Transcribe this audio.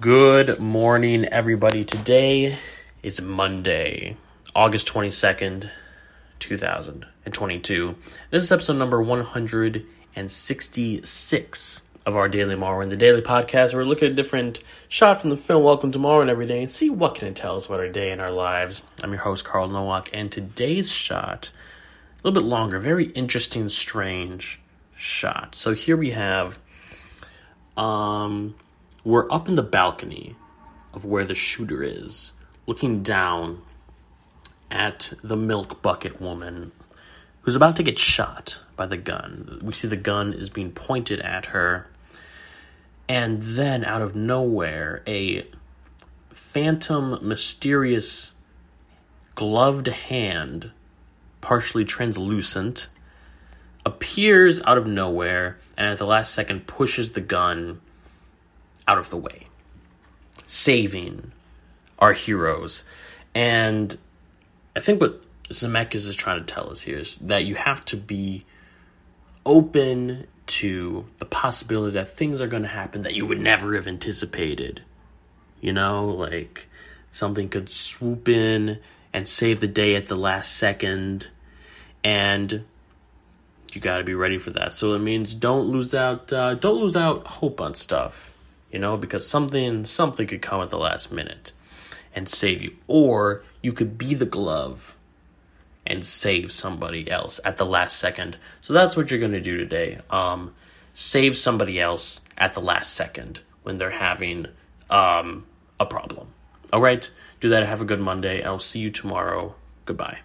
Good morning, everybody. Today is Monday, August 22nd, 2022. This is episode number 166 of our Daily Marwen, the daily podcast, where we look at a different shot from the film Welcome to Marwen every day and see what can it tell us about our day and our lives. I'm your host, Carl Nowak, and today's shot, a little bit longer, very interesting, strange shot. So here we have... We're up in the balcony of where the shooter is, looking down at the milk bucket woman who's about to get shot by the gun. We see the gun is being pointed at her. And then, out of nowhere, a phantom, mysterious, gloved hand, partially translucent, appears out of nowhere and at the last second pushes the gun out of the way, saving our heroes. And I think what Zemeckis is trying to tell us here is that you have to be open to the possibility that things are going to happen that you would never have anticipated. You know, like something could swoop in and save the day at the last second, and you got to be ready for that. So it means don't lose out hope on stuff. You know, because something could come at the last minute and save you. Or you could be the glove and save somebody else at the last second. So that's what you're going to do today. Save somebody else at the last second when they're having a problem. All right, do that. Have a good Monday. I'll see you tomorrow. Goodbye.